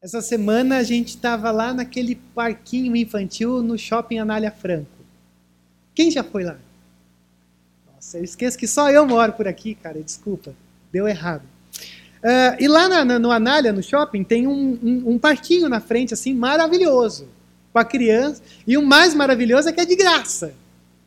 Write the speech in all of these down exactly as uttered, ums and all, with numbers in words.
Essa semana a gente estava lá naquele parquinho infantil no shopping Anália Franco. Quem já foi lá? Nossa, eu esqueço que só eu moro por aqui, cara, desculpa, deu errado. Uh, e lá na, na, no Anália, no shopping, tem um, um, um parquinho na frente, assim, maravilhoso, para criança. E o mais maravilhoso é que é de graça.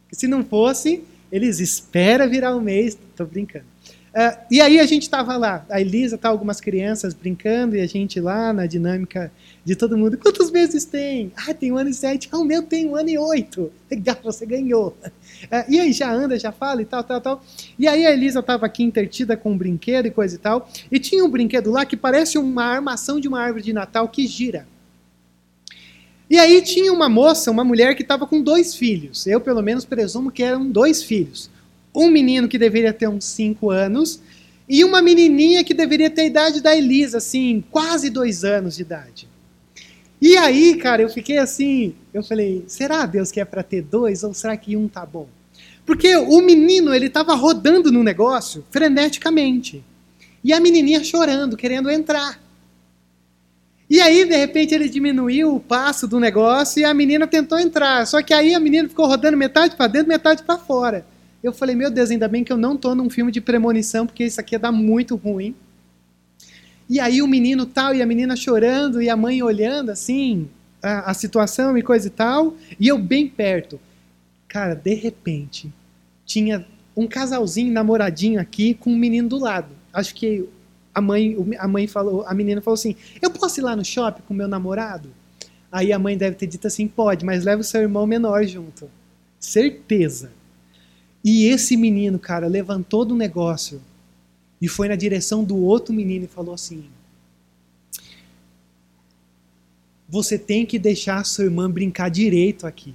Porque se não fosse, eles esperam virar um mês, tô brincando. Uh, e aí a gente estava lá, a Elisa tá algumas crianças brincando, e a gente lá na dinâmica de todo mundo, quantos meses tem? Ah, tem um ano e sete. Ah, o meu tem um ano e oito. Legal, você ganhou. Uh, e aí já anda, já fala e tal, tal, tal. E aí a Elisa estava aqui entretida com um brinquedo e coisa e tal, e tinha um brinquedo lá que parece uma armação de uma árvore de Natal que gira. E aí tinha uma moça, uma mulher que estava com dois filhos, eu pelo menos presumo que eram dois filhos. Um menino que deveria ter uns cinco anos e uma menininha que deveria ter a idade da Elisa, assim, quase dois anos de idade. E aí, cara, eu fiquei assim, eu falei, será Deus que é para ter dois ou será que um tá bom? Porque o menino, ele tava rodando no negócio freneticamente e a menininha chorando, querendo entrar. E aí, de repente, ele diminuiu o passo do negócio e a menina tentou entrar, só que aí a menina ficou rodando metade para dentro, metade para fora. Eu falei, meu Deus, ainda bem que eu não estou num filme de premonição, porque isso aqui ia dar muito ruim. E aí o menino tal, e a menina chorando, e a mãe olhando assim, a, a situação e coisa e tal, e eu bem perto. Cara, de repente, tinha um casalzinho, namoradinho aqui, com um menino do lado. Acho que a mãe, a mãe falou, a menina falou assim, eu posso ir lá no shopping com meu namorado? Aí a mãe deve ter dito assim, pode, mas leva o seu irmão menor junto. Certeza. E esse menino, cara, levantou do negócio e foi na direção do outro menino e falou assim, você tem que deixar a sua irmã brincar direito aqui.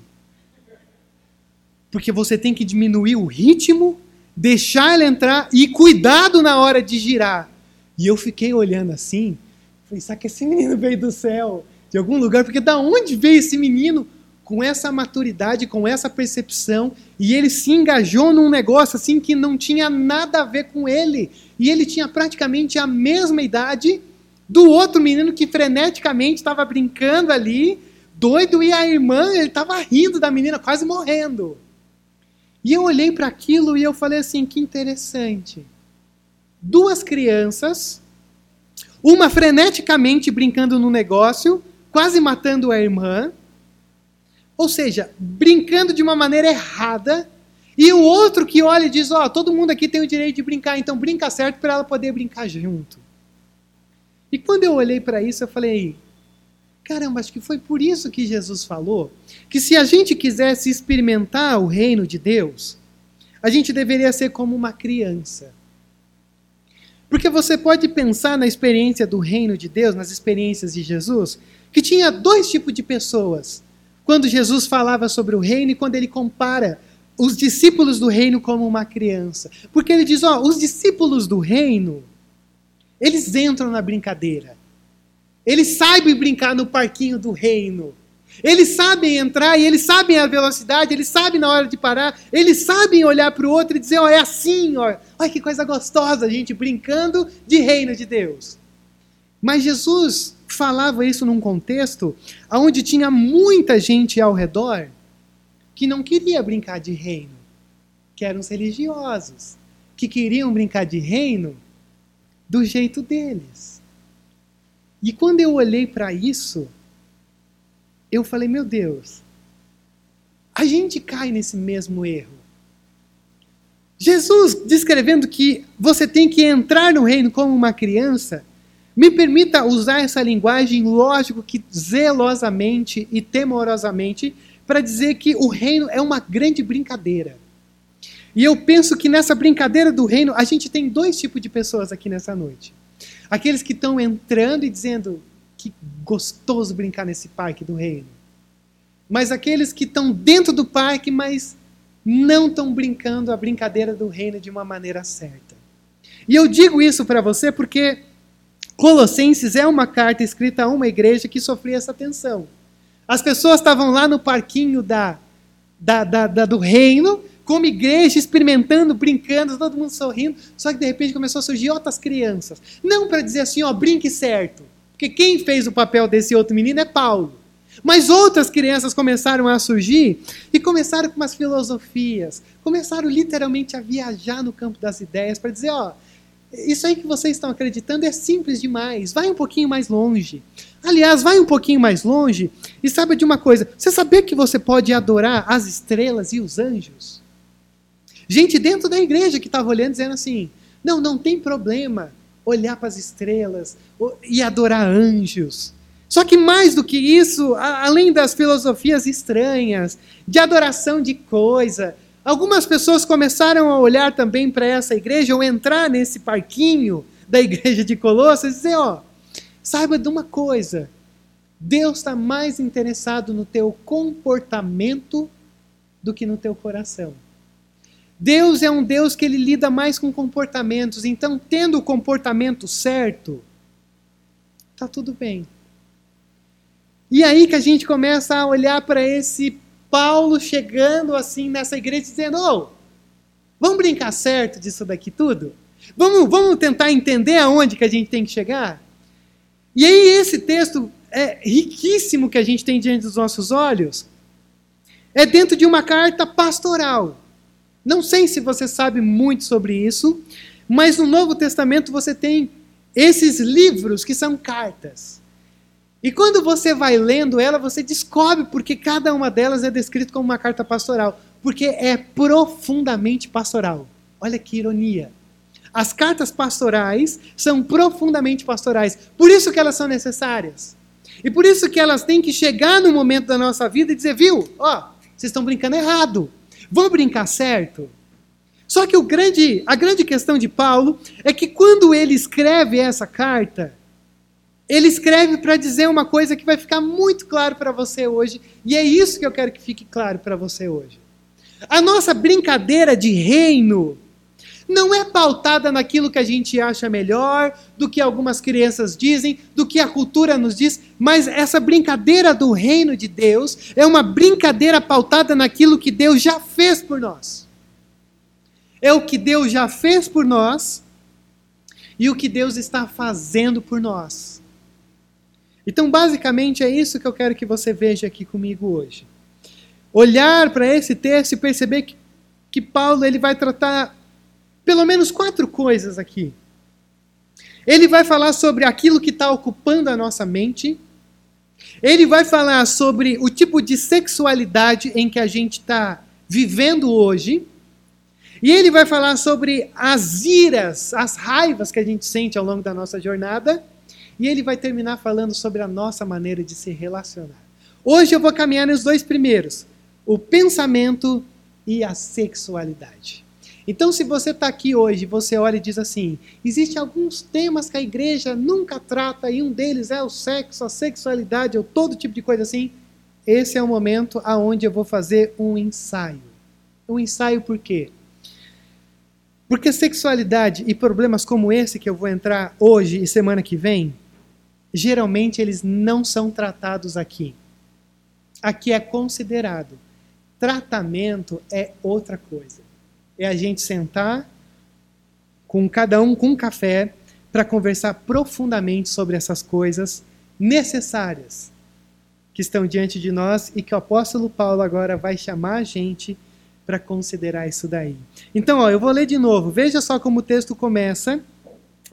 Porque você tem que diminuir o ritmo, deixar ela entrar e cuidado na hora de girar. E eu fiquei olhando assim, falei, sabe que esse menino veio do céu, de algum lugar, porque da onde veio esse menino? Com essa maturidade, com essa percepção, e ele se engajou num negócio assim que não tinha nada a ver com ele, e ele tinha praticamente a mesma idade do outro menino que freneticamente estava brincando ali, doido, e a irmã, ele estava rindo da menina, quase morrendo. E eu olhei para aquilo e eu falei assim, que interessante. Duas crianças, uma freneticamente brincando no negócio, quase matando a irmã, ou seja, brincando de uma maneira errada, e o outro que olha e diz, ó, oh, todo mundo aqui tem o direito de brincar, então brinca certo para ela poder brincar junto. E quando eu olhei para isso, eu falei, caramba, acho que foi por isso que Jesus falou, que se a gente quisesse experimentar o reino de Deus, a gente deveria ser como uma criança. Porque você pode pensar na experiência do reino de Deus, nas experiências de Jesus, que tinha dois tipos de pessoas. Quando Jesus falava sobre o reino e quando ele compara os discípulos do reino como uma criança. Porque ele diz, ó, os discípulos do reino, eles entram na brincadeira. Eles sabem brincar no parquinho do reino. Eles sabem entrar e eles sabem a velocidade, eles sabem na hora de parar, eles sabem olhar para o outro e dizer, ó, é assim, ó. Olha que coisa gostosa, gente, brincando de reino de Deus. Mas Jesus falava isso num contexto onde tinha muita gente ao redor que não queria brincar de reino, que eram os religiosos, que queriam brincar de reino do jeito deles. E quando eu olhei para isso, eu falei, meu Deus, a gente cai nesse mesmo erro. Jesus descrevendo que você tem que entrar no reino como uma criança, me permita usar essa linguagem, lógico que zelosamente e temorosamente, para dizer que o reino é uma grande brincadeira. E eu penso que nessa brincadeira do reino, a gente tem dois tipos de pessoas aqui nessa noite. Aqueles que estão entrando e dizendo que gostoso brincar nesse parque do reino. Mas aqueles que estão dentro do parque, mas não estão brincando a brincadeira do reino de uma maneira certa. E eu digo isso para você porque Colossenses é uma carta escrita a uma igreja que sofria essa tensão. As pessoas estavam lá no parquinho da, da, da, da, do reino, como igreja, experimentando, brincando, todo mundo sorrindo, só que de repente começou a surgir outras crianças. Não para dizer assim, ó, brinque certo. Porque quem fez o papel desse outro menino é Paulo. Mas outras crianças começaram a surgir e começaram com umas filosofias. Começaram literalmente a viajar no campo das ideias para dizer, ó, isso aí que vocês estão acreditando é simples demais. Vai um pouquinho mais longe. Aliás, vai um pouquinho mais longe e saiba de uma coisa. Você sabia que você pode adorar as estrelas e os anjos? Gente dentro da igreja que estava olhando dizendo assim, não, não tem problema olhar para as estrelas e adorar anjos. Só que mais do que isso, além das filosofias estranhas, de adoração de coisa, algumas pessoas começaram a olhar também para essa igreja, ou entrar nesse parquinho da igreja de Colossenses e dizer, ó, saiba de uma coisa, Deus está mais interessado no teu comportamento do que no teu coração. Deus é um Deus que ele lida mais com comportamentos, então tendo o comportamento certo, está tudo bem. E aí que a gente começa a olhar para esse Paulo chegando assim nessa igreja dizendo, ô, vamos brincar certo disso daqui tudo? Vamos, vamos tentar entender aonde que a gente tem que chegar? E aí esse texto é riquíssimo que a gente tem diante dos nossos olhos, é dentro de uma carta pastoral. Não sei se você sabe muito sobre isso, mas no Novo Testamento você tem esses livros que são cartas. E quando você vai lendo ela, você descobre porque cada uma delas é descrita como uma carta pastoral. Porque é profundamente pastoral. Olha que ironia. As cartas pastorais são profundamente pastorais. Por isso que elas são necessárias. E por isso que elas têm que chegar no momento da nossa vida e dizer, viu, ó, vocês estão brincando errado. Vamos brincar certo? Só que o grande, a grande questão de Paulo é que quando ele escreve essa carta, ele escreve para dizer uma coisa que vai ficar muito claro para você hoje, e é isso que eu quero que fique claro para você hoje. A nossa brincadeira de reino não é pautada naquilo que a gente acha melhor, do que algumas crianças dizem, do que a cultura nos diz, mas essa brincadeira do reino de Deus é uma brincadeira pautada naquilo que Deus já fez por nós. É o que Deus já fez por nós e o que Deus está fazendo por nós. Então, basicamente, é isso que eu quero que você veja aqui comigo hoje. Olhar para esse texto e perceber que, que Paulo ele vai tratar pelo menos quatro coisas aqui. Ele vai falar sobre aquilo que está ocupando a nossa mente. Ele vai falar sobre o tipo de sexualidade em que a gente está vivendo hoje. E ele vai falar sobre as iras, as raivas que a gente sente ao longo da nossa jornada. E ele vai terminar falando sobre a nossa maneira de se relacionar. Hoje eu vou caminhar nos dois primeiros, o pensamento e a sexualidade. Então, se você está aqui hoje e você olha e diz assim, existem alguns temas que a igreja nunca trata, e um deles é o sexo, a sexualidade, ou todo tipo de coisa assim, esse é o momento onde eu vou fazer um ensaio. Um ensaio por quê? Porque sexualidade e problemas como esse que eu vou entrar hoje e semana que vem, geralmente eles não são tratados aqui. Aqui é considerado. Tratamento é outra coisa. É a gente sentar com cada um com um café para conversar profundamente sobre essas coisas necessárias que estão diante de nós e que o apóstolo Paulo agora vai chamar a gente para considerar isso daí. Então, ó, eu vou ler de novo. Veja só como o texto começa,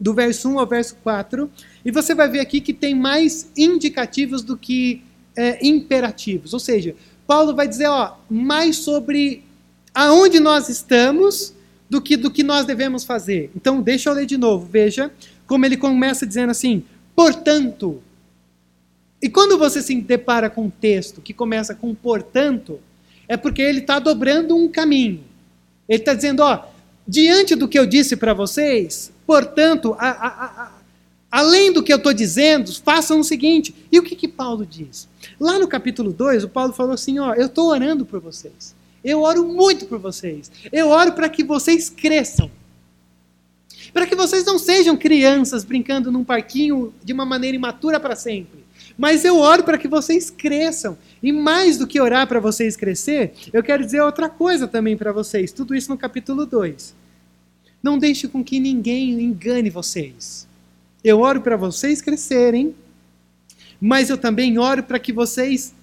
do verso um ao verso quatro, e você vai ver aqui que tem mais indicativos do que é, imperativos. Ou seja, Paulo vai dizer ó, mais sobre aonde nós estamos, do que, do que nós devemos fazer. Então, deixa eu ler de novo, veja como ele começa dizendo assim, portanto. E quando você se depara com um texto que começa com portanto, é porque ele está dobrando um caminho. Ele está dizendo, ó, diante do que eu disse para vocês, portanto, a, a, a, a, além do que eu estou dizendo, façam o seguinte. E o que que Paulo diz? Lá no capítulo dois, o Paulo falou assim, ó, eu estou orando por vocês. Eu oro muito por vocês. Eu oro para que vocês cresçam. Para que vocês não sejam crianças brincando num parquinho de uma maneira imatura para sempre. Mas eu oro para que vocês cresçam. E mais do que orar para vocês crescer, eu quero dizer outra coisa também para vocês. Tudo isso no capítulo dois. Não deixe com que ninguém engane vocês. Eu oro para vocês crescerem mas eu também oro para que vocês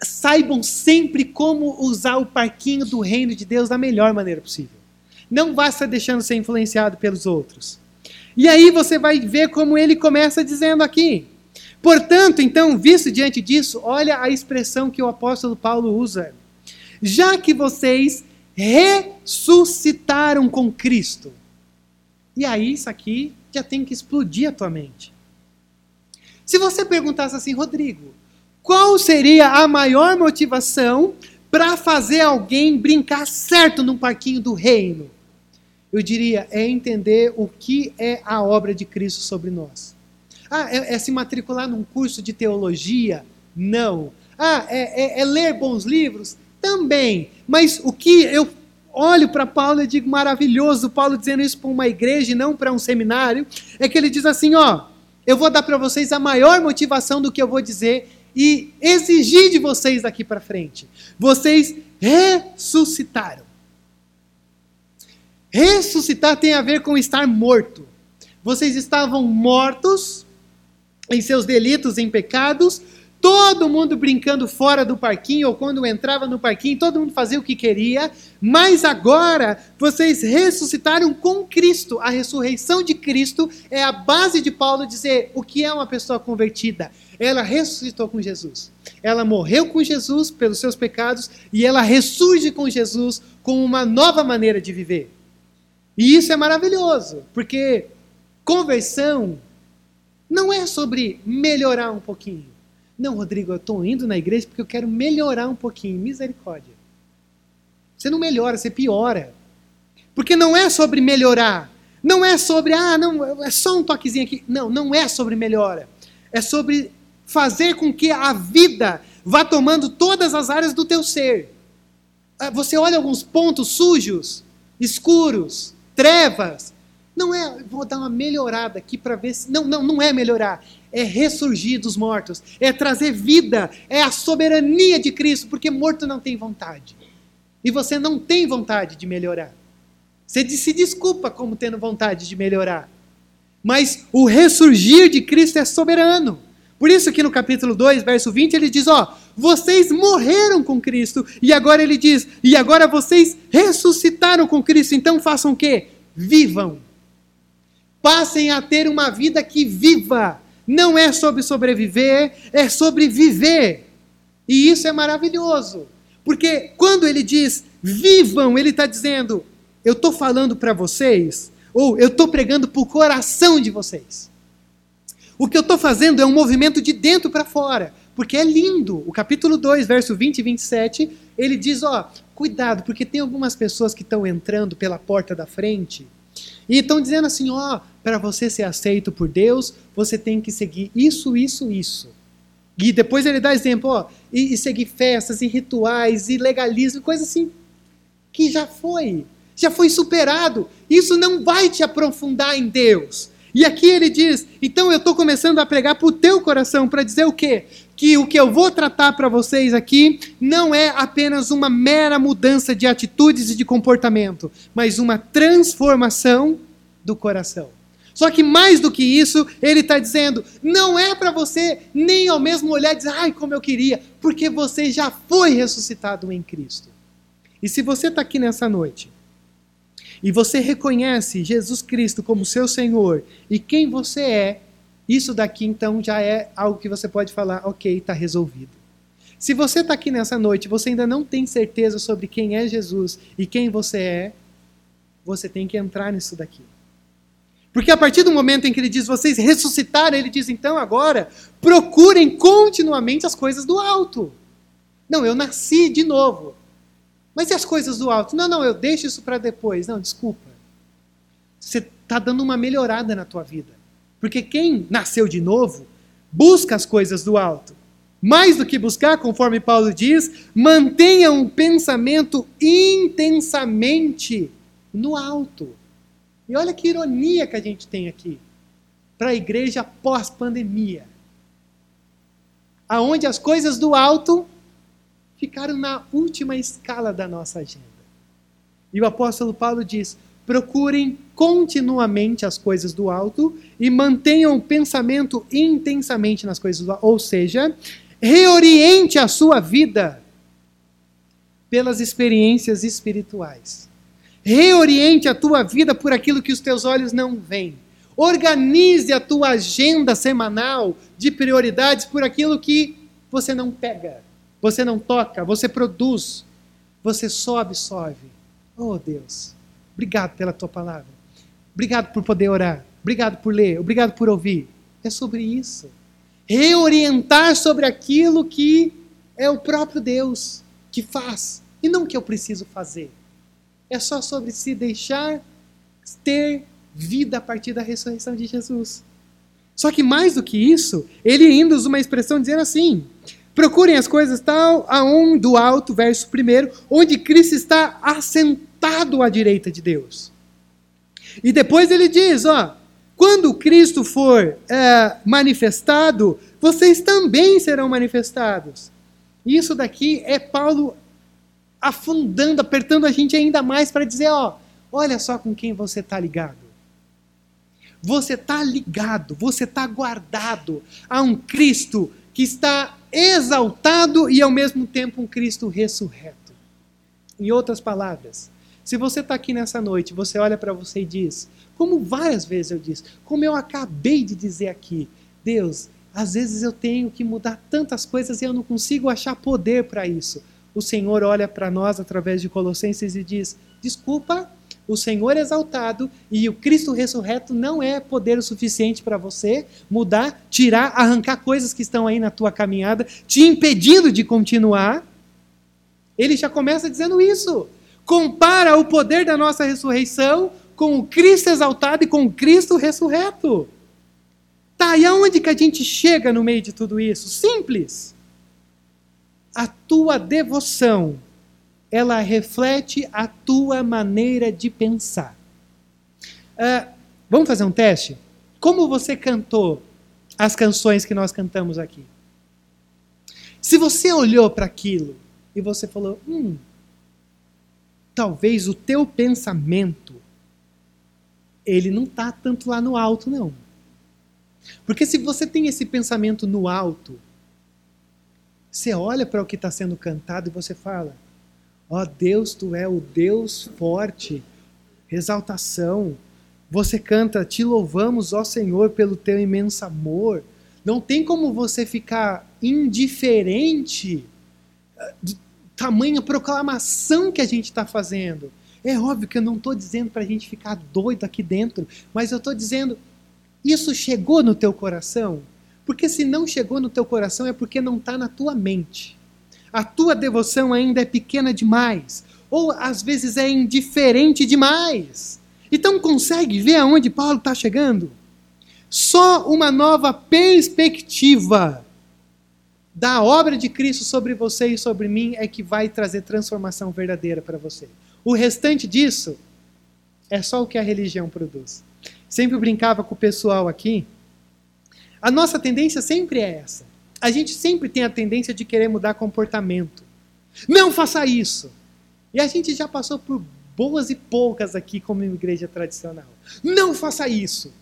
saibam sempre como usar o parquinho do reino de Deus da melhor maneira possível. Não vá se deixando ser influenciado pelos outros. E aí você vai ver como ele começa dizendo aqui. Portanto, então, visto diante disso, olha a expressão que o apóstolo Paulo usa. Já que vocês ressuscitaram com Cristo. E aí isso aqui já tem que explodir a tua mente. Se você perguntasse assim, Rodrigo, qual seria a maior motivação para fazer alguém brincar certo num parquinho do reino? Eu diria, é entender o que é a obra de Cristo sobre nós. Ah, é, é se matricular num curso de teologia? Não. Ah, é, é, é ler bons livros? Também. Mas o que eu olho para Paulo e digo maravilhoso, Paulo dizendo isso para uma igreja e não para um seminário, é que ele diz assim, ó, eu vou dar para vocês a maior motivação do que eu vou dizer e exigir de vocês daqui para frente. Vocês ressuscitaram. Ressuscitar tem a ver com estar morto. Vocês estavam mortos em seus delitos, em pecados, todo mundo brincando fora do parquinho, ou quando entrava no parquinho, todo mundo fazia o que queria, mas agora vocês ressuscitaram com Cristo. A ressurreição de Cristo é a base de Paulo dizer o que é uma pessoa convertida. Ela ressuscitou com Jesus. Ela morreu com Jesus pelos seus pecados, e ela ressurge com Jesus com uma nova maneira de viver. E isso é maravilhoso, porque conversão não é sobre melhorar um pouquinho. Não, Rodrigo, eu estou indo na igreja porque eu quero melhorar um pouquinho. Misericórdia. Você não melhora, você piora. Porque não é sobre melhorar. Não é sobre, ah, não, é só um toquezinho aqui. Não, não é sobre melhora. É sobre fazer com que a vida vá tomando todas as áreas do teu ser. Você olha alguns pontos sujos, escuros, trevas. Não é, vou dar uma melhorada aqui para ver se... Não, não, não é melhorar. É ressurgir dos mortos, é trazer vida, é a soberania de Cristo, porque morto não tem vontade. E você não tem vontade de melhorar. Você se desculpa como tendo vontade de melhorar. Mas o ressurgir de Cristo é soberano. Por isso que no capítulo dois, verso vinte, ele diz, ó, vocês morreram com Cristo, e agora ele diz, e agora vocês ressuscitaram com Cristo, então façam o quê? Vivam. Passem a ter uma vida que viva. Não é sobre sobreviver, é sobre viver. E isso é maravilhoso. Porque quando ele diz, vivam, ele está dizendo, eu estou falando para vocês, ou eu estou pregando para o coração de vocês. O que eu estou fazendo é um movimento de dentro para fora. Porque é lindo. O capítulo dois, verso vinte e vinte e sete, ele diz, ó, cuidado, porque tem algumas pessoas que estão entrando pela porta da frente, e estão dizendo assim, ó, para você ser aceito por Deus, você tem que seguir isso, isso, isso. E depois ele dá exemplo, ó, e, e seguir festas, e rituais, e legalismo, coisa assim, que já foi, já foi superado. Isso não vai te aprofundar em Deus. E aqui ele diz, então eu estou começando a pregar para o teu coração, para dizer o quê? Que o que eu vou tratar para vocês aqui não é apenas uma mera mudança de atitudes e de comportamento, mas uma transformação do coração. Só que mais do que isso, ele está dizendo, não é para você nem ao mesmo olhar dizer, ai como eu queria, porque você já foi ressuscitado em Cristo. E se você está aqui nessa noite, e você reconhece Jesus Cristo como seu Senhor, e quem você é, isso daqui então já é algo que você pode falar, ok, está resolvido. Se você está aqui nessa noite, você ainda não tem certeza sobre quem é Jesus e quem você é, você tem que entrar nisso daqui. Porque a partir do momento em que ele diz, vocês ressuscitaram, ele diz, então agora, procurem continuamente as coisas do alto. Não, eu nasci de novo. Mas e as coisas do alto? Não, não, eu deixo isso para depois. Não, desculpa. Você está dando uma melhorada na tua vida. Porque quem nasceu de novo, busca as coisas do alto. Mais do que buscar, conforme Paulo diz, mantenha um pensamento intensamente no alto. E olha que ironia que a gente tem aqui. Para a igreja pós-pandemia. Aonde as coisas do alto ficaram na última escala da nossa agenda. E o apóstolo Paulo diz, procurem continuamente as coisas do alto e mantenham o pensamento intensamente nas coisas do alto. Ou seja, reoriente a sua vida pelas experiências espirituais. Reoriente a tua vida por aquilo que os teus olhos não veem. Organize a tua agenda semanal de prioridades por aquilo que você não pega, você não toca, você produz, você só absorve. Oh Deus, obrigado pela tua palavra. Obrigado por poder orar. Obrigado por ler. Obrigado por ouvir. É sobre isso. Reorientar sobre aquilo que é o próprio Deus que faz, e não que eu preciso fazer. É só sobre se deixar ter vida a partir da ressurreição de Jesus. Só que mais do que isso, ele ainda usa uma expressão dizendo assim: procurem as coisas tal a um do alto, verso primeiro, onde Cristo está assentado à direita de Deus. E depois ele diz, ó, quando Cristo for é, manifestado, vocês também serão manifestados. Isso daqui é Paulo afundando, apertando a gente ainda mais para dizer, ó, olha só com quem você está ligado. Você está ligado, você está guardado a um Cristo que está exaltado e ao mesmo tempo um Cristo ressurreto. Em outras palavras, se você está aqui nessa noite, você olha para você e diz, como várias vezes eu disse, como eu acabei de dizer aqui, Deus, às vezes eu tenho que mudar tantas coisas e eu não consigo achar poder para isso. O Senhor olha para nós através de Colossenses e diz, desculpa, o Senhor exaltado e o Cristo ressurreto não é poder o suficiente para você mudar, tirar, arrancar coisas que estão aí na tua caminhada, te impedindo de continuar. Ele já começa dizendo isso. Compara o poder da nossa ressurreição com o Cristo exaltado e com o Cristo ressurreto. Tá, e aonde que a gente chega no meio de tudo isso? Simples. A tua devoção, ela reflete a tua maneira de pensar. Uh, vamos fazer um teste? Como você cantou as canções que nós cantamos aqui? Se você olhou para aquilo e você falou, hum, talvez o teu pensamento, ele não está tanto lá no alto, não. Porque se você tem esse pensamento no alto, você olha para o que está sendo cantado e você fala, ó oh Deus, tu é o Deus forte, exaltação. Você canta, te louvamos, ó Senhor, pelo teu imenso amor. Não tem como você ficar indiferente do tamanho, proclamação que a gente está fazendo. É óbvio que eu não estou dizendo para a gente ficar doido aqui dentro, mas eu estou dizendo, isso chegou no teu coração? Porque se não chegou no teu coração é porque não está na tua mente. A tua devoção ainda é pequena demais, ou às vezes é indiferente demais. Então consegue ver aonde Paulo está chegando? Só uma nova perspectiva da obra de Cristo sobre você e sobre mim é que vai trazer transformação verdadeira para você. O restante disso é só o que a religião produz. Sempre brincava com o pessoal aqui, a nossa tendência sempre é essa. A gente sempre tem a tendência de querer mudar comportamento. Não faça isso! E a gente já passou por boas e poucas aqui como igreja tradicional. Não faça isso!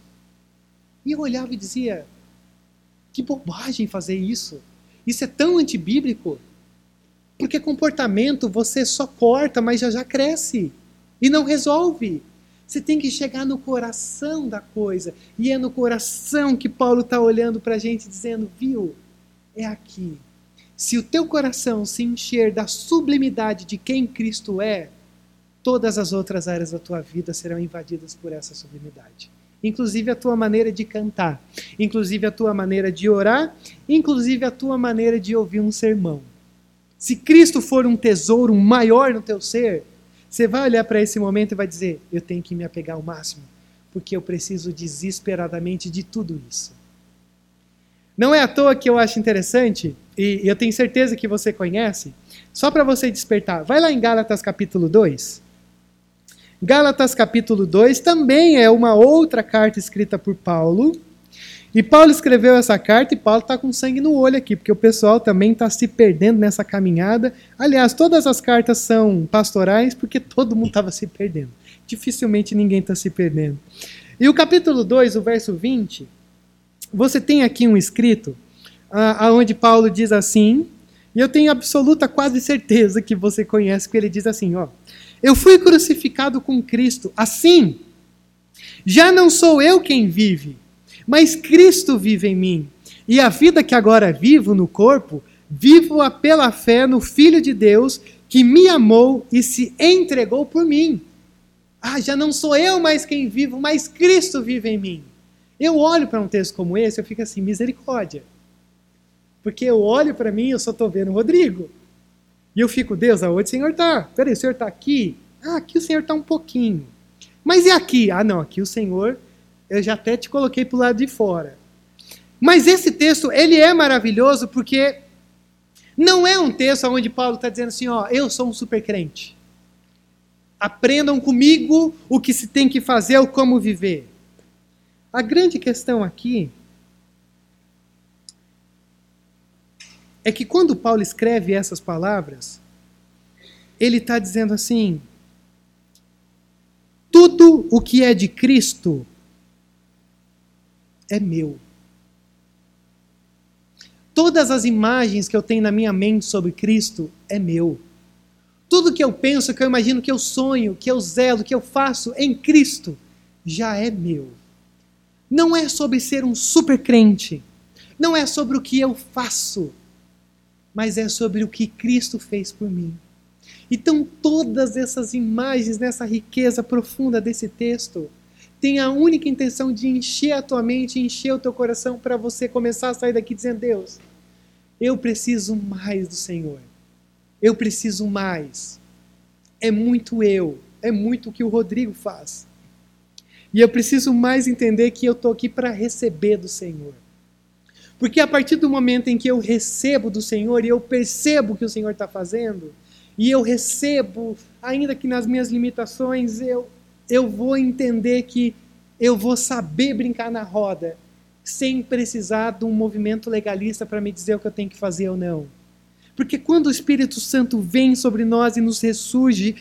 E eu olhava e dizia, que bobagem fazer isso! Isso é tão antibíblico! Porque comportamento você só corta, mas já já cresce. E não resolve. Você tem que chegar no coração da coisa. E é no coração que Paulo está olhando para a gente dizendo, viu? É aqui. Se o teu coração se encher da sublimidade de quem Cristo é, todas as outras áreas da tua vida serão invadidas por essa sublimidade. Inclusive a tua maneira de cantar, inclusive a tua maneira de orar, inclusive a tua maneira de ouvir um sermão. Se Cristo for um tesouro maior no teu ser, você vai olhar para esse momento e vai dizer, eu tenho que me apegar ao máximo, porque eu preciso desesperadamente de tudo isso. Não é à toa que eu acho interessante, e eu tenho certeza que você conhece, só para você despertar. Vai lá em Gálatas capítulo dois. Gálatas capítulo dois também é uma outra carta escrita por Paulo. E Paulo escreveu essa carta e Paulo está com sangue no olho aqui, porque o pessoal também está se perdendo nessa caminhada. Aliás, todas as cartas são pastorais porque todo mundo estava se perdendo. dificilmente ninguém está se perdendo. E o capítulo dois, o verso vinte, você tem aqui um escrito, a, aonde Paulo diz assim, e eu tenho absoluta quase certeza que você conhece, que ele diz assim, ó, eu fui crucificado com Cristo, assim, já não sou eu quem vive, mas Cristo vive em mim, e a vida que agora vivo no corpo, vivo-a pela fé no Filho de Deus, que me amou e se entregou por mim. Ah, já não sou eu mais quem vivo, mas Cristo vive em mim. Eu olho para um texto como esse, eu fico assim, misericórdia. Porque eu olho para mim, eu só estou vendo o Rodrigo. E eu fico, Deus, aonde o Senhor está? Peraí, o Senhor está aqui? Ah, aqui o Senhor está um pouquinho. Mas e aqui? Ah, não, aqui o Senhor, eu já até te coloquei para o lado de fora. Mas esse texto, ele é maravilhoso porque não é um texto onde Paulo está dizendo assim, ó, eu sou um super crente. Aprendam comigo o que se tem que fazer ou como viver. A grande questão aqui é que quando Paulo escreve essas palavras, ele está dizendo assim, tudo o que é de Cristo é meu. Todas as imagens que eu tenho na minha mente sobre Cristo é meu. Tudo que eu penso, que eu imagino, que eu sonho, que eu zelo, que eu faço em Cristo, já é meu. Não é sobre ser um super crente. Não é sobre o que eu faço. Mas é sobre o que Cristo fez por mim. Então todas essas imagens, nessa riqueza profunda desse texto, tem a única intenção de encher a tua mente, encher o teu coração para você começar a sair daqui dizendo, Deus, eu preciso mais do Senhor. Eu preciso mais. É muito eu. É muito o que o Rodrigo faz. E eu preciso mais entender que eu estou aqui para receber do Senhor. Porque a partir do momento em que eu recebo do Senhor e eu percebo o que o Senhor está fazendo, e eu recebo, ainda que nas minhas limitações, eu... eu vou entender que eu vou saber brincar na roda, sem precisar de um movimento legalista para me dizer o que eu tenho que fazer ou não. Porque quando o Espírito Santo vem sobre nós e nos ressurge,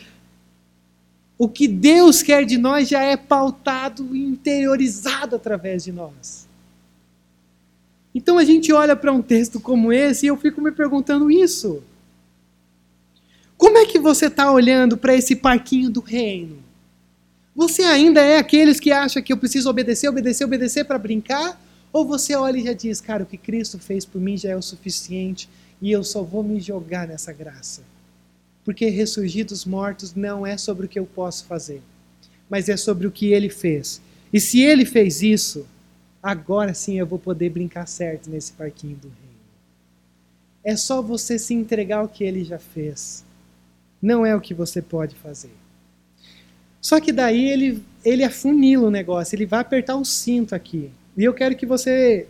o que Deus quer de nós já é pautado e interiorizado através de nós. Então a gente olha para um texto como esse e eu fico me perguntando isso. Como é que você está olhando para esse parquinho do reino? Você ainda é aqueles que acham que eu preciso obedecer, obedecer, obedecer para brincar? Ou você olha e já diz, cara, o que Cristo fez por mim já é o suficiente e eu só vou me jogar nessa graça? Porque ressurgir dos mortos não é sobre o que eu posso fazer, mas é sobre o que Ele fez. E se Ele fez isso, agora sim eu vou poder brincar certo nesse parquinho do reino. É só você se entregar ao que Ele já fez. Não é o que você pode fazer. Só que daí ele, ele afunila o negócio, ele vai apertar o cinto aqui. E eu quero que você,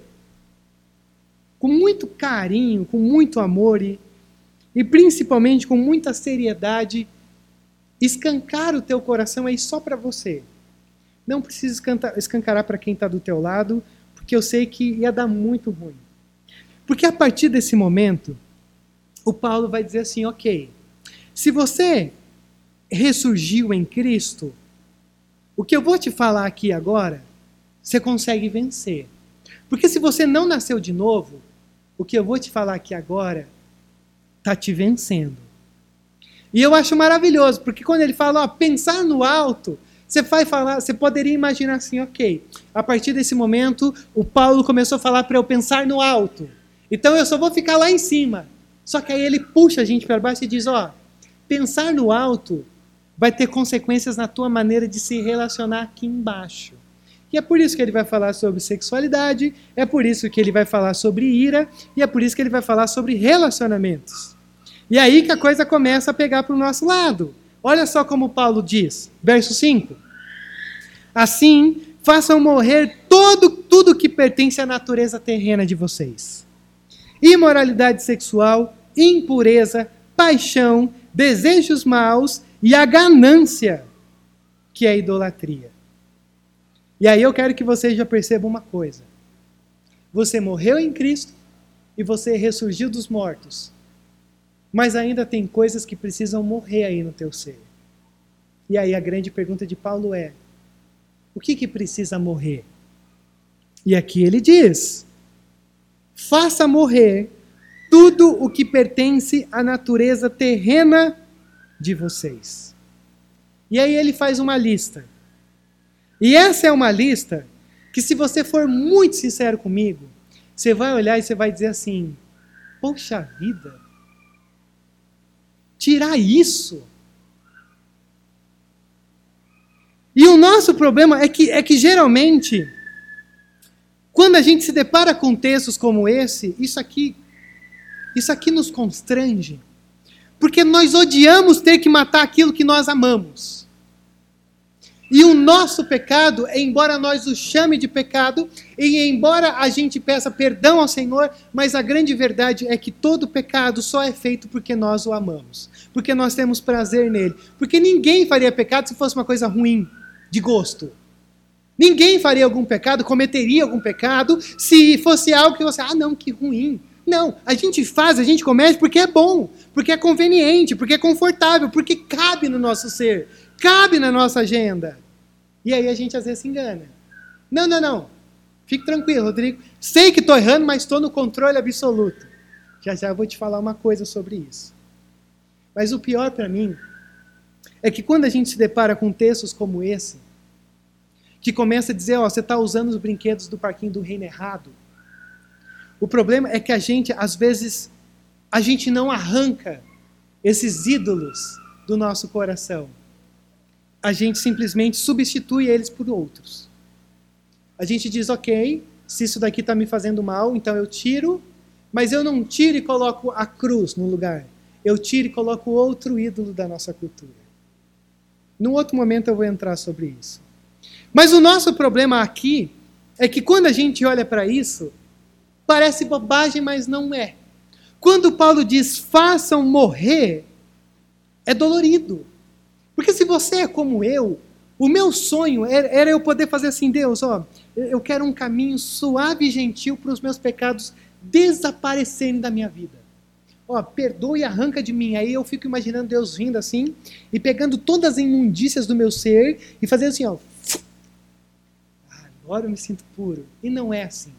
com muito carinho, com muito amor e, e principalmente com muita seriedade, escancar o teu coração aí só para você. Não precisa escancarar para quem está do teu lado, porque eu sei que ia dar muito ruim. Porque a partir desse momento, o Paulo vai dizer assim, ok, se você ressurgiu em Cristo, o que eu vou te falar aqui agora, você consegue vencer. Porque se você não nasceu de novo, o que eu vou te falar aqui agora está te vencendo. E eu acho maravilhoso, porque quando ele fala, ó, pensar no alto, você vai falar, você poderia imaginar assim, ok, a partir desse momento, o Paulo começou a falar para eu pensar no alto. Então eu só vou ficar lá em cima. Só que aí ele puxa a gente para baixo e diz, ó, pensar no alto vai ter consequências na tua maneira de se relacionar aqui embaixo. E é por isso que ele vai falar sobre sexualidade, é por isso que ele vai falar sobre ira, e é por isso que ele vai falar sobre relacionamentos. E aí que a coisa começa a pegar para o nosso lado. Olha só como Paulo diz, verso cinco. Assim, façam morrer todo, tudo que pertence à natureza terrena de vocês. Imoralidade sexual, impureza, paixão, desejos maus, e a ganância, que é a idolatria. E aí eu quero que vocês já percebam uma coisa. Você morreu em Cristo e você ressurgiu dos mortos. Mas ainda tem coisas que precisam morrer aí no teu ser. E aí a grande pergunta de Paulo é, o que que precisa morrer? E aqui ele diz, faça morrer tudo o que pertence à natureza terrena de vocês. E aí ele faz uma lista. E essa é uma lista que, se você for muito sincero comigo, você vai olhar e você vai dizer assim, poxa vida, tirar isso? E o nosso problema é que, é que geralmente, quando a gente se depara com textos como esse, isso aqui, isso aqui nos constrange. Porque nós odiamos ter que matar aquilo que nós amamos. E o nosso pecado, embora nós o chame de pecado, e embora a gente peça perdão ao Senhor, mas a grande verdade é que todo pecado só é feito porque nós o amamos. Porque nós temos prazer nele. Porque ninguém faria pecado se fosse uma coisa ruim, de gosto. Ninguém faria algum pecado, cometeria algum pecado, se fosse algo que você, ah não, que ruim. Não, a gente faz, a gente comete porque é bom, porque é conveniente, porque é confortável, porque cabe no nosso ser, cabe na nossa agenda. E aí a gente às vezes se engana. Não, não, não, fique tranquilo, Rodrigo. Sei que estou errando, mas estou no controle absoluto. Já já vou te falar uma coisa sobre isso. Mas o pior para mim é que quando a gente se depara com textos como esse, que começa a dizer, ó, você está usando os brinquedos do parquinho do reino errado. O problema é que a gente, às vezes, a gente não arranca esses ídolos do nosso coração. A gente simplesmente substitui eles por outros. A gente diz, ok, se isso daqui está me fazendo mal, então eu tiro, mas eu não tiro e coloco a cruz no lugar. Eu tiro e coloco outro ídolo da nossa cultura. Num outro momento eu vou entrar sobre isso. Mas o nosso problema aqui é que quando a gente olha para isso, parece bobagem, mas não é. Quando Paulo diz, façam morrer, é dolorido. Porque se você é como eu, o meu sonho era eu poder fazer assim, Deus, ó, eu quero um caminho suave e gentil para os meus pecados desaparecerem da minha vida. Ó, perdoa e arranca de mim. Aí eu fico imaginando Deus vindo assim, e pegando todas as imundícias do meu ser, e fazendo assim, ó, agora eu me sinto puro. E não é assim.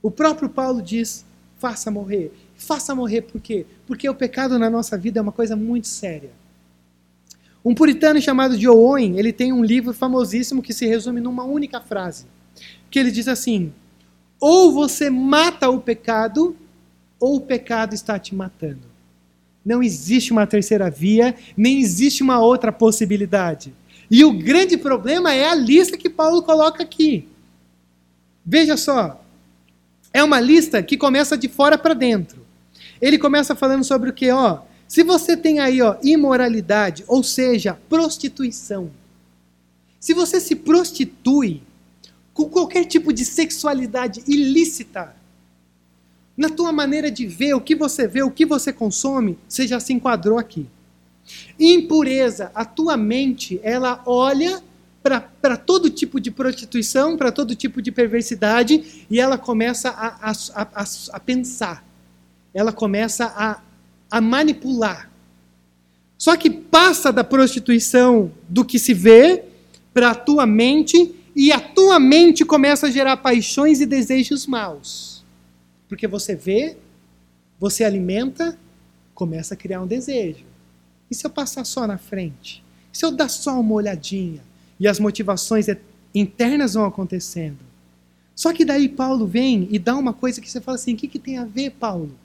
O próprio Paulo diz, faça morrer. Faça morrer por quê? Porque o pecado na nossa vida é uma coisa muito séria. Um puritano chamado John Owen, ele tem um livro famosíssimo que se resume numa única frase. Que ele diz assim, ou você mata o pecado, ou o pecado está te matando. Não existe uma terceira via, nem existe uma outra possibilidade. E o grande problema é a lista que Paulo coloca aqui. Veja só, é uma lista que começa de fora para dentro. Ele começa falando sobre o quê? Ó, se você tem aí, ó, imoralidade, ou seja, prostituição. Se você se prostitui com qualquer tipo de sexualidade ilícita, na tua maneira de ver, o que você vê, o que você consome, você já se enquadrou aqui. Impureza, a tua mente, ela olha para todo tipo de prostituição, para todo tipo de perversidade, e ela começa a, a, a, a pensar, ela começa a, a manipular. Só que passa da prostituição do que se vê para a tua mente, e a tua mente começa a gerar paixões e desejos maus. Porque você vê, você alimenta, começa a criar um desejo. E se eu passar só na frente? E se eu dar só uma olhadinha? E as motivações internas vão acontecendo. Só que daí Paulo vem e dá uma coisa que você fala assim, o que, que tem a ver, Paulo?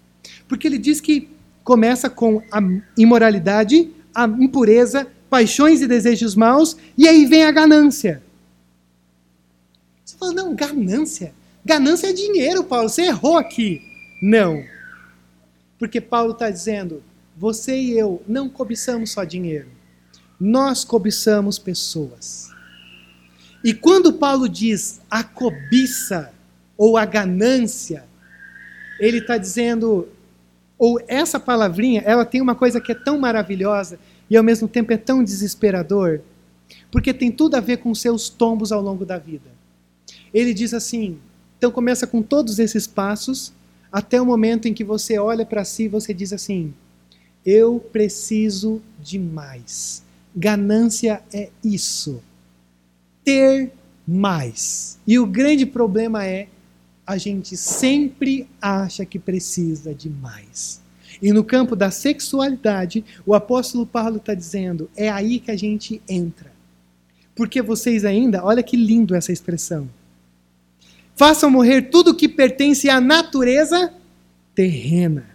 Porque ele diz que começa com a imoralidade, a impureza, paixões e desejos maus, e aí vem a ganância. Você fala, não, ganância? Ganância é dinheiro, Paulo, você errou aqui. Não. Porque Paulo está dizendo, você e eu não cobiçamos só dinheiro. Nós cobiçamos pessoas. E quando Paulo diz a cobiça ou a ganância, ele está dizendo, ou essa palavrinha, ela tem uma coisa que é tão maravilhosa e ao mesmo tempo é tão desesperador, porque tem tudo a ver com seus tombos ao longo da vida. Ele diz assim, então começa com todos esses passos, até o momento em que você olha para si e você diz assim, eu preciso de mais. Ganância é isso. Ter mais. E o grande problema é, a gente sempre acha que precisa de mais. E no campo da sexualidade, o apóstolo Paulo está dizendo, é aí que a gente entra. Porque vocês ainda, olha que lindo essa expressão. Façam morrer tudo que pertence à natureza terrena.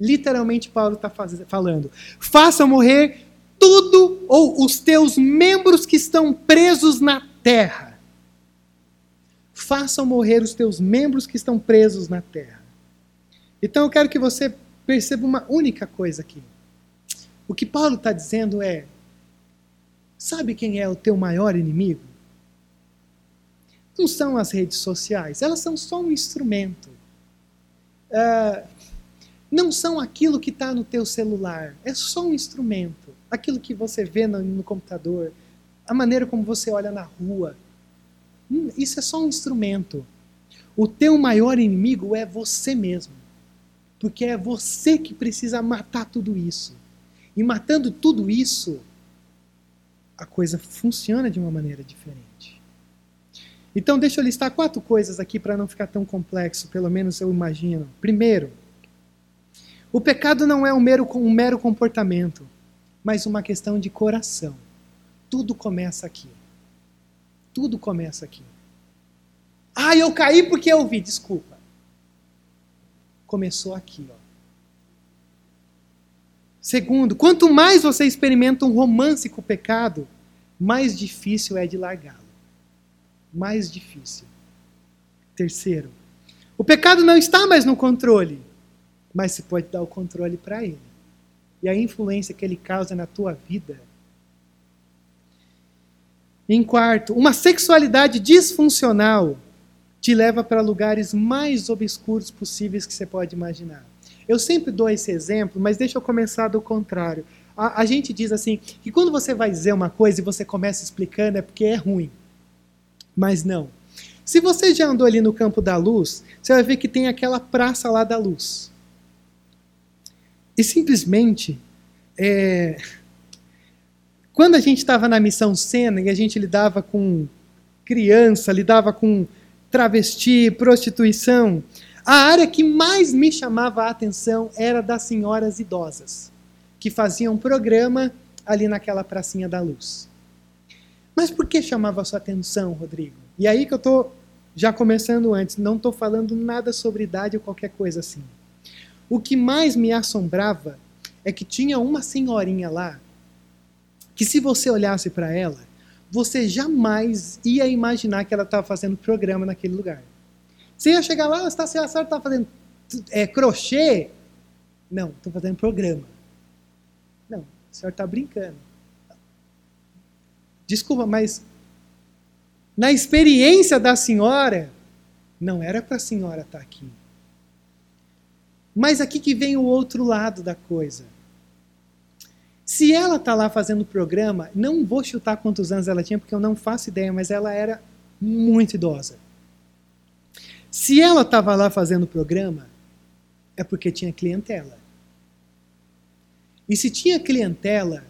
Literalmente Paulo está falando, façam morrer tudo ou os teus membros que estão presos na terra. Façam morrer os teus membros que estão presos na terra. Então eu quero que você perceba uma única coisa aqui. O que Paulo está dizendo é, sabe quem é o teu maior inimigo? Não são as redes sociais, elas são só um instrumento. Uh, não são aquilo que está no teu celular, é só um instrumento. Aquilo que você vê no, no computador, a maneira como você olha na rua, hum, isso é só um instrumento. O teu maior inimigo é você mesmo, porque é você que precisa matar tudo isso. E matando tudo isso, a coisa funciona de uma maneira diferente. Então deixa eu listar quatro coisas aqui para não ficar tão complexo, pelo menos eu imagino. Primeiro, o pecado não é um mero, um mero comportamento, mas uma questão de coração. Tudo começa aqui. Tudo começa aqui. Ah, eu caí porque eu vi, desculpa. Começou aqui, ó. Segundo, quanto mais você experimenta um romance com o pecado, mais difícil é de largá-lo. Mais difícil. Terceiro, o pecado não está mais no controle, mas se pode dar o controle para ele. E a influência que ele causa na tua vida. Em quarto, uma sexualidade disfuncional te leva para lugares mais obscuros possíveis que você pode imaginar. Eu sempre dou esse exemplo, mas deixa eu começar do contrário. A, a gente diz assim, que quando você vai dizer uma coisa e você começa explicando é porque é ruim. Mas não. Se você já andou ali no campo da luz, você vai ver que tem aquela praça lá da luz. E simplesmente, é... quando a gente estava na Missão Cena e a gente lidava com criança, lidava com travesti, prostituição, a área que mais me chamava a atenção era das senhoras idosas, que faziam programa ali naquela pracinha da luz. Mas por que chamava a sua atenção, Rodrigo? E aí que eu estou já começando antes, não estou falando nada sobre idade ou qualquer coisa assim. O que mais me assombrava é que tinha uma senhorinha lá, que se você olhasse para ela, você jamais ia imaginar que ela estava fazendo programa naquele lugar. Você ia chegar lá, você tá, se a senhora está fazendo é, crochê? Não, estou fazendo programa. Não, a senhora está brincando. Desculpa, mas na experiência da senhora, não era para a senhora estar tá aqui. Mas aqui que vem o outro lado da coisa. Se ela está lá fazendo o programa, não vou chutar quantos anos ela tinha, porque eu não faço ideia, mas ela era muito idosa. Se ela estava lá fazendo o programa, é porque tinha clientela. E se tinha clientela,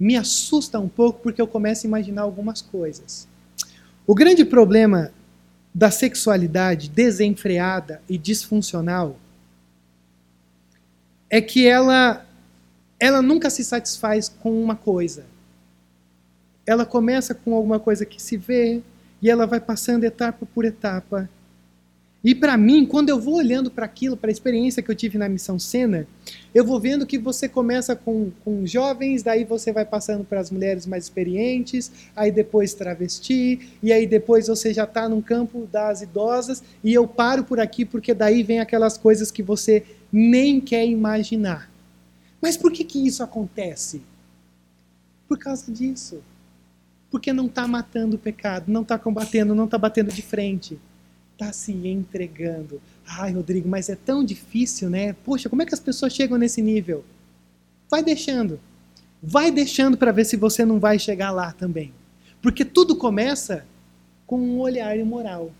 me assusta um pouco, porque eu começo a imaginar algumas coisas. O grande problema da sexualidade desenfreada e disfuncional é que ela, ela nunca se satisfaz com uma coisa. Ela começa com alguma coisa que se vê, e ela vai passando etapa por etapa. E para mim, quando eu vou olhando para aquilo, para a experiência que eu tive na Missão Cena, eu vou vendo que você começa com, com jovens, daí você vai passando para as mulheres mais experientes, aí depois travesti, e aí depois você já está num campo das idosas, e eu paro por aqui porque daí vem aquelas coisas que você nem quer imaginar. Mas por que que isso acontece? Por causa disso. Porque não está matando o pecado, não está combatendo, não está batendo de frente. Está se entregando. Ai, Rodrigo, mas é tão difícil, né? Poxa, como é que as pessoas chegam nesse nível? Vai deixando. Vai deixando para ver se você não vai chegar lá também. Porque tudo começa com um olhar imoral.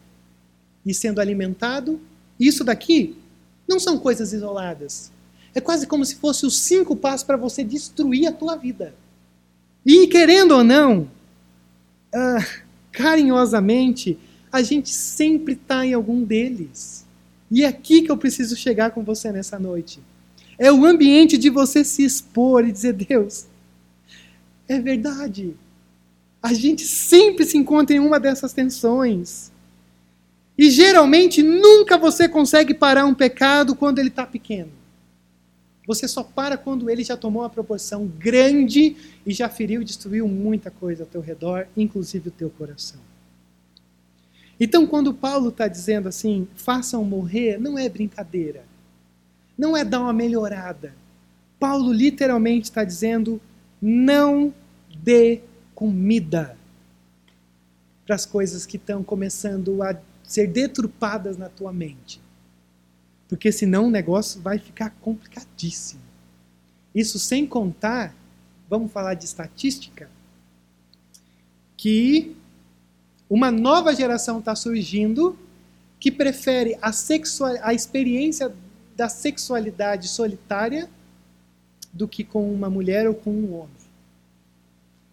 E sendo alimentado, isso daqui não são coisas isoladas. É quase como se fosse os cinco passos para você destruir a tua vida. E querendo ou não, uh, carinhosamente, a gente sempre está em algum deles. E é aqui que eu preciso chegar com você nessa noite. É o ambiente de você se expor e dizer, Deus, é verdade. A gente sempre se encontra em uma dessas tensões. E geralmente nunca você consegue parar um pecado quando ele está pequeno. Você só para quando ele já tomou uma proporção grande e já feriu e destruiu muita coisa ao teu redor, inclusive o teu coração. Então quando Paulo está dizendo assim, façam morrer, não é brincadeira. Não é dar uma melhorada. Paulo literalmente está dizendo, não dê comida para as coisas que estão começando a ser deturpadas na tua mente. Porque senão o negócio vai ficar complicadíssimo. Isso sem contar, vamos falar de estatística, que uma nova geração está surgindo que prefere a, sexual, a experiência da sexualidade solitária do que com uma mulher ou com um homem.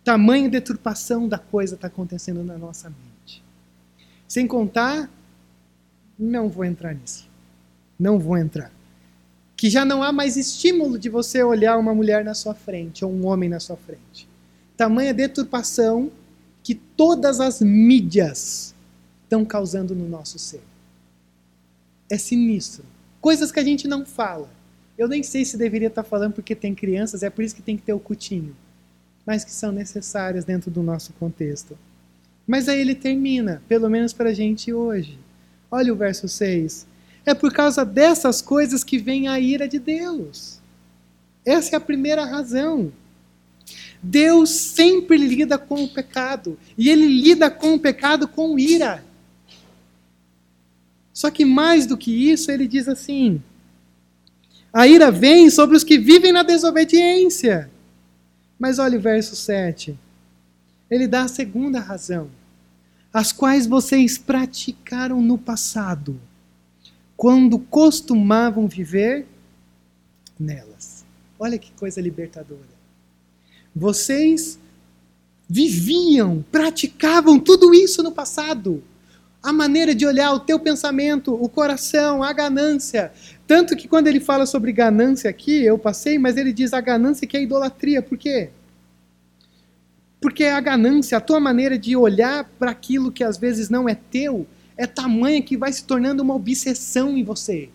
Tamanha deturpação da coisa está acontecendo na nossa mente. Sem contar, não vou entrar nisso. Não vou entrar. Que já não há mais estímulo de você olhar uma mulher na sua frente, ou um homem na sua frente. Tamanha deturpação que todas as mídias estão causando no nosso ser. É sinistro. Coisas que a gente não fala. Eu nem sei se deveria estar falando porque tem crianças, é por isso que tem que ter o cutinho. Mas que são necessárias dentro do nosso contexto. Mas aí ele termina, pelo menos para a gente hoje. Olha o verso seis. É por causa dessas coisas que vem a ira de Deus. Essa é a primeira razão. Deus sempre lida com o pecado. E ele lida com o pecado com ira. Só que mais do que isso, ele diz assim. A ira vem sobre os que vivem na desobediência. Mas olha o verso sete. Ele dá a segunda razão. As quais vocês praticaram no passado, quando costumavam viver nelas. Olha que coisa libertadora. Vocês viviam, praticavam tudo isso no passado. A maneira de olhar o teu pensamento, o coração, a ganância. Tanto que quando ele fala sobre ganância aqui, eu passei, mas ele diz a ganância que é idolatria. Por quê? Porque a ganância, a tua maneira de olhar para aquilo que às vezes não é teu, é tamanha que vai se tornando uma obsessão em você.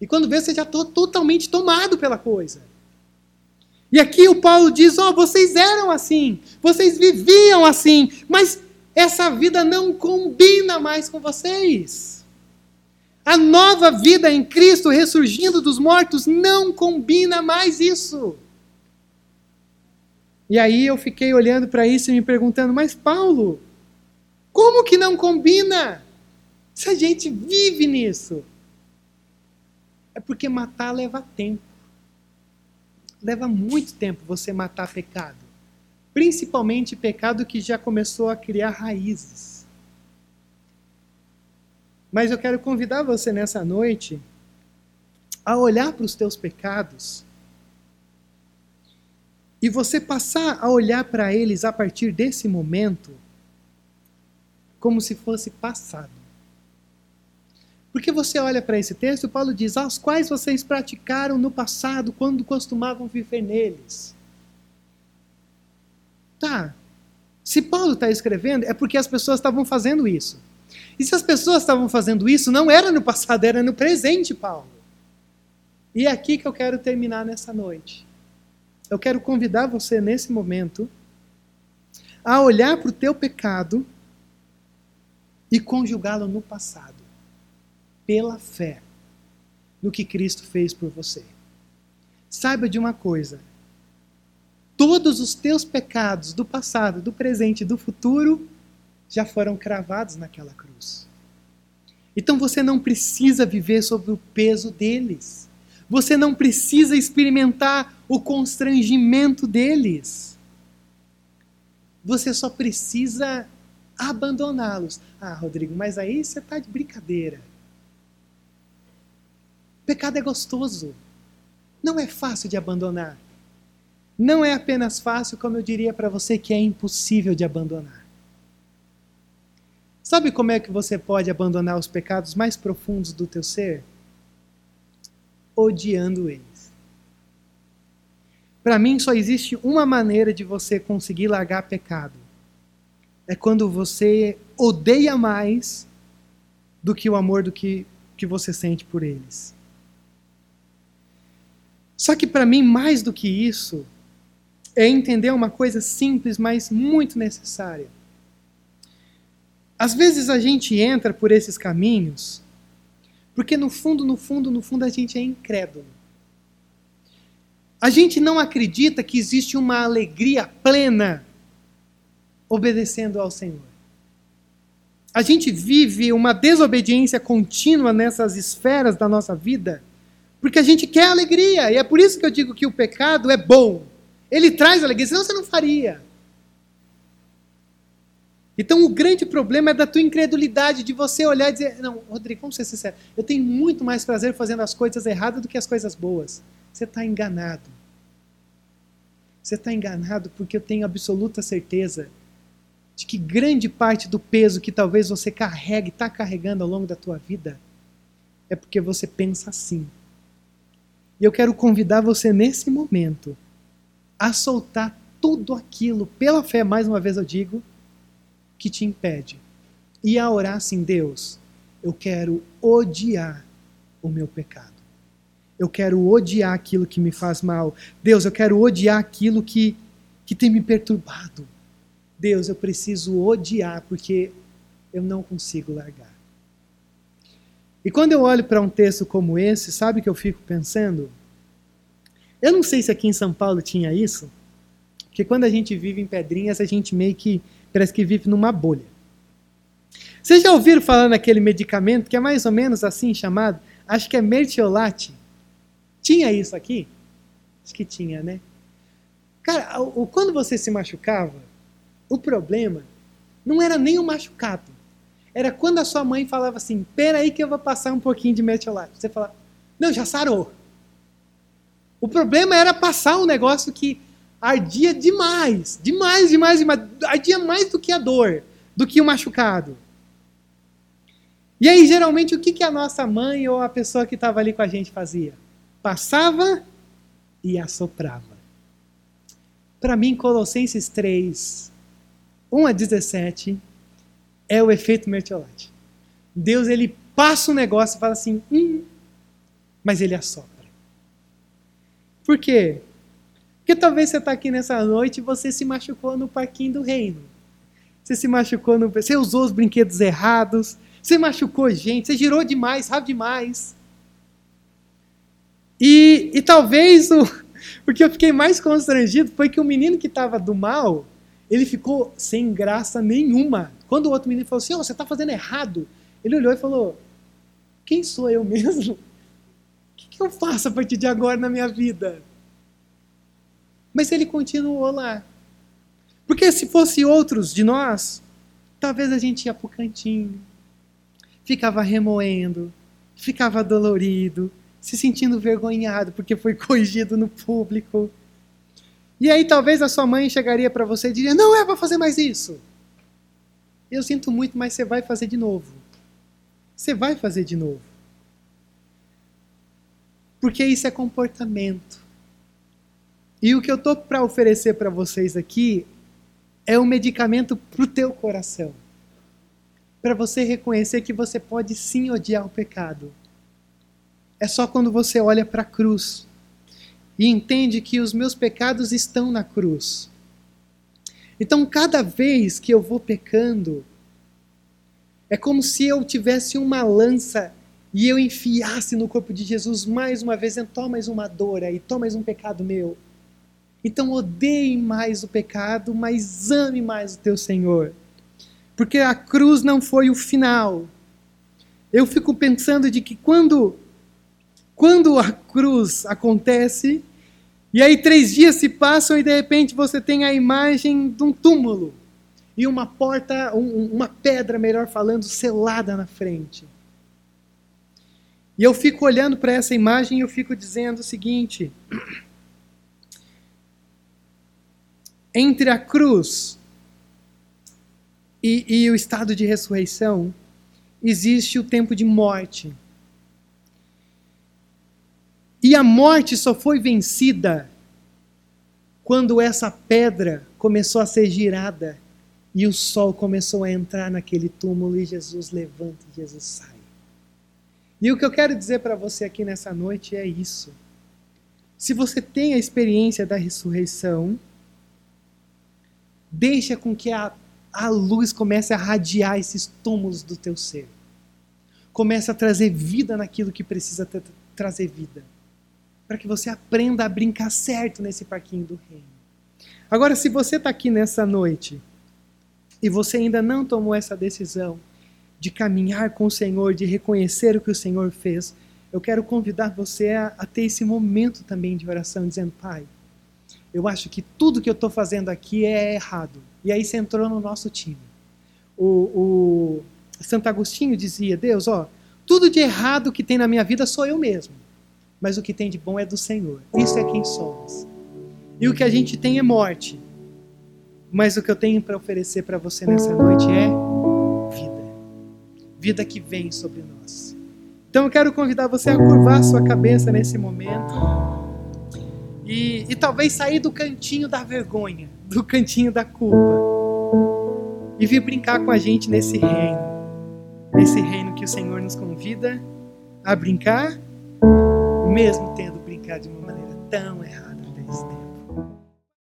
E quando vê, você já está totalmente tomado pela coisa. E aqui o Paulo diz, ó, oh, vocês eram assim, vocês viviam assim, mas essa vida não combina mais com vocês. A nova vida em Cristo ressurgindo dos mortos não combina mais isso. E aí eu fiquei olhando para isso e me perguntando, mas Paulo, como que não combina? Se a gente vive nisso. É porque matar leva tempo. Leva muito tempo você matar pecado. Principalmente pecado que já começou a criar raízes. Mas eu quero convidar você nessa noite a olhar para os teus pecados e você passar a olhar para eles a partir desse momento como se fosse passado. Porque você olha para esse texto, Paulo diz, aos quais vocês praticaram no passado quando costumavam viver neles. Tá, se Paulo está escrevendo, é porque as pessoas estavam fazendo isso. E se as pessoas estavam fazendo isso, não era no passado, era no presente, Paulo. E é aqui que eu quero terminar nessa noite. Eu quero convidar você, nesse momento, a olhar para o teu pecado e conjugá-lo no passado, pela fé, no que Cristo fez por você. Saiba de uma coisa. Todos os teus pecados do passado, do presente e do futuro já foram cravados naquela cruz. Então você não precisa viver sob o peso deles. Você não precisa experimentar o constrangimento deles. Você só precisa abandoná-los. Ah, Rodrigo, mas aí você está de brincadeira. O pecado é gostoso. Não é fácil de abandonar. Não é apenas fácil, como eu diria para você, que é impossível de abandonar. Sabe como é que você pode abandonar os pecados mais profundos do teu ser? Odiando eles. Para mim só existe uma maneira de você conseguir largar pecado. É quando você odeia mais do que o amor do que, que você sente por eles. Só que para mim, mais do que isso, é entender uma coisa simples, mas muito necessária. Às vezes a gente entra por esses caminhos, porque no fundo, no fundo, no fundo a gente é incrédulo. A gente não acredita que existe uma alegria plena obedecendo ao Senhor. A gente vive uma desobediência contínua nessas esferas da nossa vida, porque a gente quer alegria, e é por isso que eu digo que o pecado é bom. Ele traz alegria, senão você não faria. Então o grande problema é da tua incredulidade, de você olhar e dizer, não, Rodrigo, vamos ser sinceros, eu tenho muito mais prazer fazendo as coisas erradas do que as coisas boas. Você está enganado. Você está enganado porque eu tenho absoluta certeza de que grande parte do peso que talvez você carregue, está carregando ao longo da tua vida, é porque você pensa assim. E eu quero convidar você nesse momento a soltar tudo aquilo, pela fé, mais uma vez eu digo, que te impede. E a orar assim, Deus, eu quero odiar o meu pecado. Eu quero odiar aquilo que me faz mal. Deus, eu quero odiar aquilo que, que tem me perturbado. Deus, eu preciso odiar porque eu não consigo largar. E quando eu olho para um texto como esse, sabe o que eu fico pensando? Eu não sei se aqui em São Paulo tinha isso, porque quando a gente vive em Pedrinhas, a gente meio que, parece que vive numa bolha. Vocês já ouviram falar naquele medicamento que é mais ou menos assim chamado? Acho que é mertiolate. Tinha isso aqui? Acho que tinha, né? Cara, o, o, quando você se machucava, o problema não era nem o machucado. Era quando a sua mãe falava assim, peraí que eu vou passar um pouquinho de mertiolate. Você falava, não, já sarou. O problema era passar um negócio que ardia demais, demais, demais, demais, ardia mais do que a dor, do que o machucado. E aí, geralmente, o que, que a nossa mãe ou a pessoa que estava ali com a gente fazia? Passava e assoprava. Para mim, Colossenses três, um a dezessete, é o efeito mertiolate. Deus, ele passa um negócio e fala assim, hum, mas ele assopra. Por quê? Porque talvez você está aqui nessa noite e você se machucou no parquinho do reino. Você se machucou, no... você usou os brinquedos errados, você machucou gente, você girou demais, rápido demais. E, e talvez, o... o que eu fiquei mais constrangido foi que o menino que estava do mal, ele ficou sem graça nenhuma. Quando o outro menino falou assim, oh, você está fazendo errado, ele olhou e falou, quem sou eu mesmo? O que eu faço a partir de agora na minha vida? Mas ele continuou lá. Porque se fosse outros de nós, talvez a gente ia para o cantinho, ficava remoendo, ficava dolorido, se sentindo vergonhado porque foi corrigido no público. E aí talvez a sua mãe chegaria para você e diria, não é para fazer mais isso. Eu sinto muito, mas você vai fazer de novo. Você vai fazer de novo. Porque isso é comportamento. E o que eu estou para oferecer para vocês aqui é um medicamento para o teu coração. Para você reconhecer que você pode sim odiar o pecado. É só quando você olha para a cruz e entende que os meus pecados estão na cruz. Então, cada vez que eu vou pecando, é como se eu tivesse uma lança e eu enfiasse no corpo de Jesus mais uma vez, toma mais uma dor aí, toma mais um pecado meu. Então odeie mais o pecado, mas ame mais o teu Senhor. Porque a cruz não foi o final. Eu fico pensando de que quando, quando a cruz acontece, e aí três dias se passam e de repente você tem a imagem de um túmulo. E uma porta, um, uma pedra, melhor falando, selada na frente. E eu fico olhando para essa imagem e eu fico dizendo o seguinte, entre a cruz e, e o estado de ressurreição, existe o tempo de morte. E a morte só foi vencida quando essa pedra começou a ser girada e o sol começou a entrar naquele túmulo e Jesus levanta e Jesus sai. E o que eu quero dizer para você aqui nessa noite é isso. Se você tem a experiência da ressurreição, deixa com que a, a luz comece a radiar esses túmulos do teu ser. Comece a trazer vida naquilo que precisa tra- trazer vida. Para que você aprenda a brincar certo nesse parquinho do reino. Agora, se você está aqui nessa noite e você ainda não tomou essa decisão de caminhar com o Senhor, de reconhecer o que o Senhor fez, eu quero convidar você a, a ter esse momento também de oração, dizendo, Pai, eu acho que tudo que eu estou fazendo aqui é errado. E aí você entrou no nosso time. O, o Santo Agostinho dizia, Deus, ó, tudo de errado que tem na minha vida sou eu mesmo, mas o que tem de bom é do Senhor. Isso é quem somos. E o que a gente tem é morte. Mas o que eu tenho para oferecer para você nessa noite é vida que vem sobre nós. Então eu quero convidar você a curvar sua cabeça nesse momento e, e talvez sair do cantinho da vergonha, do cantinho da culpa e vir brincar com a gente nesse reino, nesse reino que o Senhor nos convida a brincar, mesmo tendo brincado de uma maneira tão errada até esse tempo.